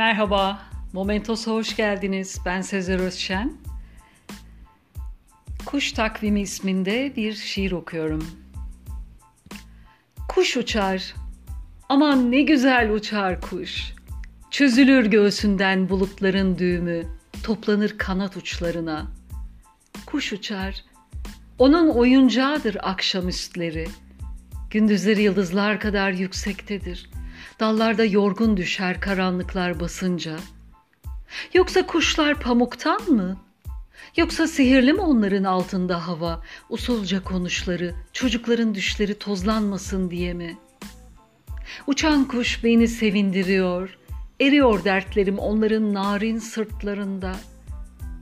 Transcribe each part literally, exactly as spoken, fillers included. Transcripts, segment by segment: Merhaba, Momentos'a hoş geldiniz. Ben Sezer Özçen. Kuş Takvimi isminde bir şiir okuyorum. Kuş uçar, aman ne güzel uçar kuş. Çözülür göğsünden bulutların düğümü, toplanır kanat uçlarına. Kuş uçar, onun oyuncağıdır akşam üstleri. Gündüzleri yıldızlar kadar yüksektedir. Dallarda yorgun düşer karanlıklar basınca. Yoksa kuşlar pamuktan mı? Yoksa sihirli mi onların altında hava, usulca konuşları, çocukların düşleri tozlanmasın diye mi? Uçan kuş beni sevindiriyor, eriyor dertlerim onların narin sırtlarında.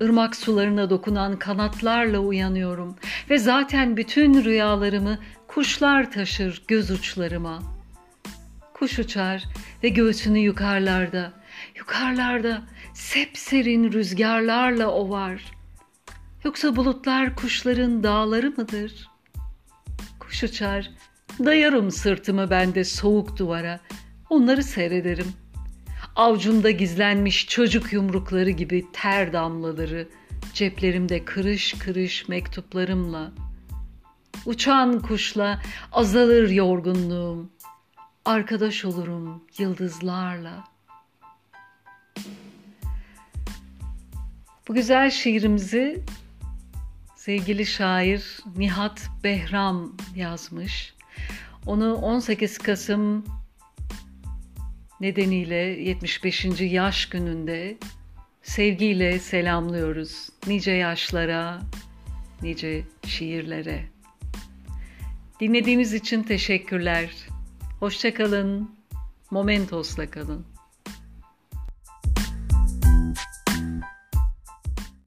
Irmak sularına dokunan kanatlarla uyanıyorum ve zaten bütün rüyalarımı kuşlar taşır göz uçlarıma. Kuş uçar ve göğsünü yukarılarda, yukarılarda sepserin rüzgarlarla ovar. Yoksa bulutlar kuşların dağları mıdır? Kuş uçar, dayarım sırtımı ben de soğuk duvara, onları seyrederim. Avcumda gizlenmiş çocuk yumrukları gibi ter damlaları, ceplerimde kırış kırış mektuplarımla. Uçan kuşla azalır yorgunluğum, arkadaş olurum yıldızlarla. Bu güzel şiirimizi sevgili şair Nihat Behram yazmış. Onu on sekiz Kasım nedeniyle yetmiş beşinci yaş gününde sevgiyle selamlıyoruz. Nice yaşlara, nice şiirlere. Dinlediğiniz için teşekkürler. Hoşça kalın, Momentos'la kalın.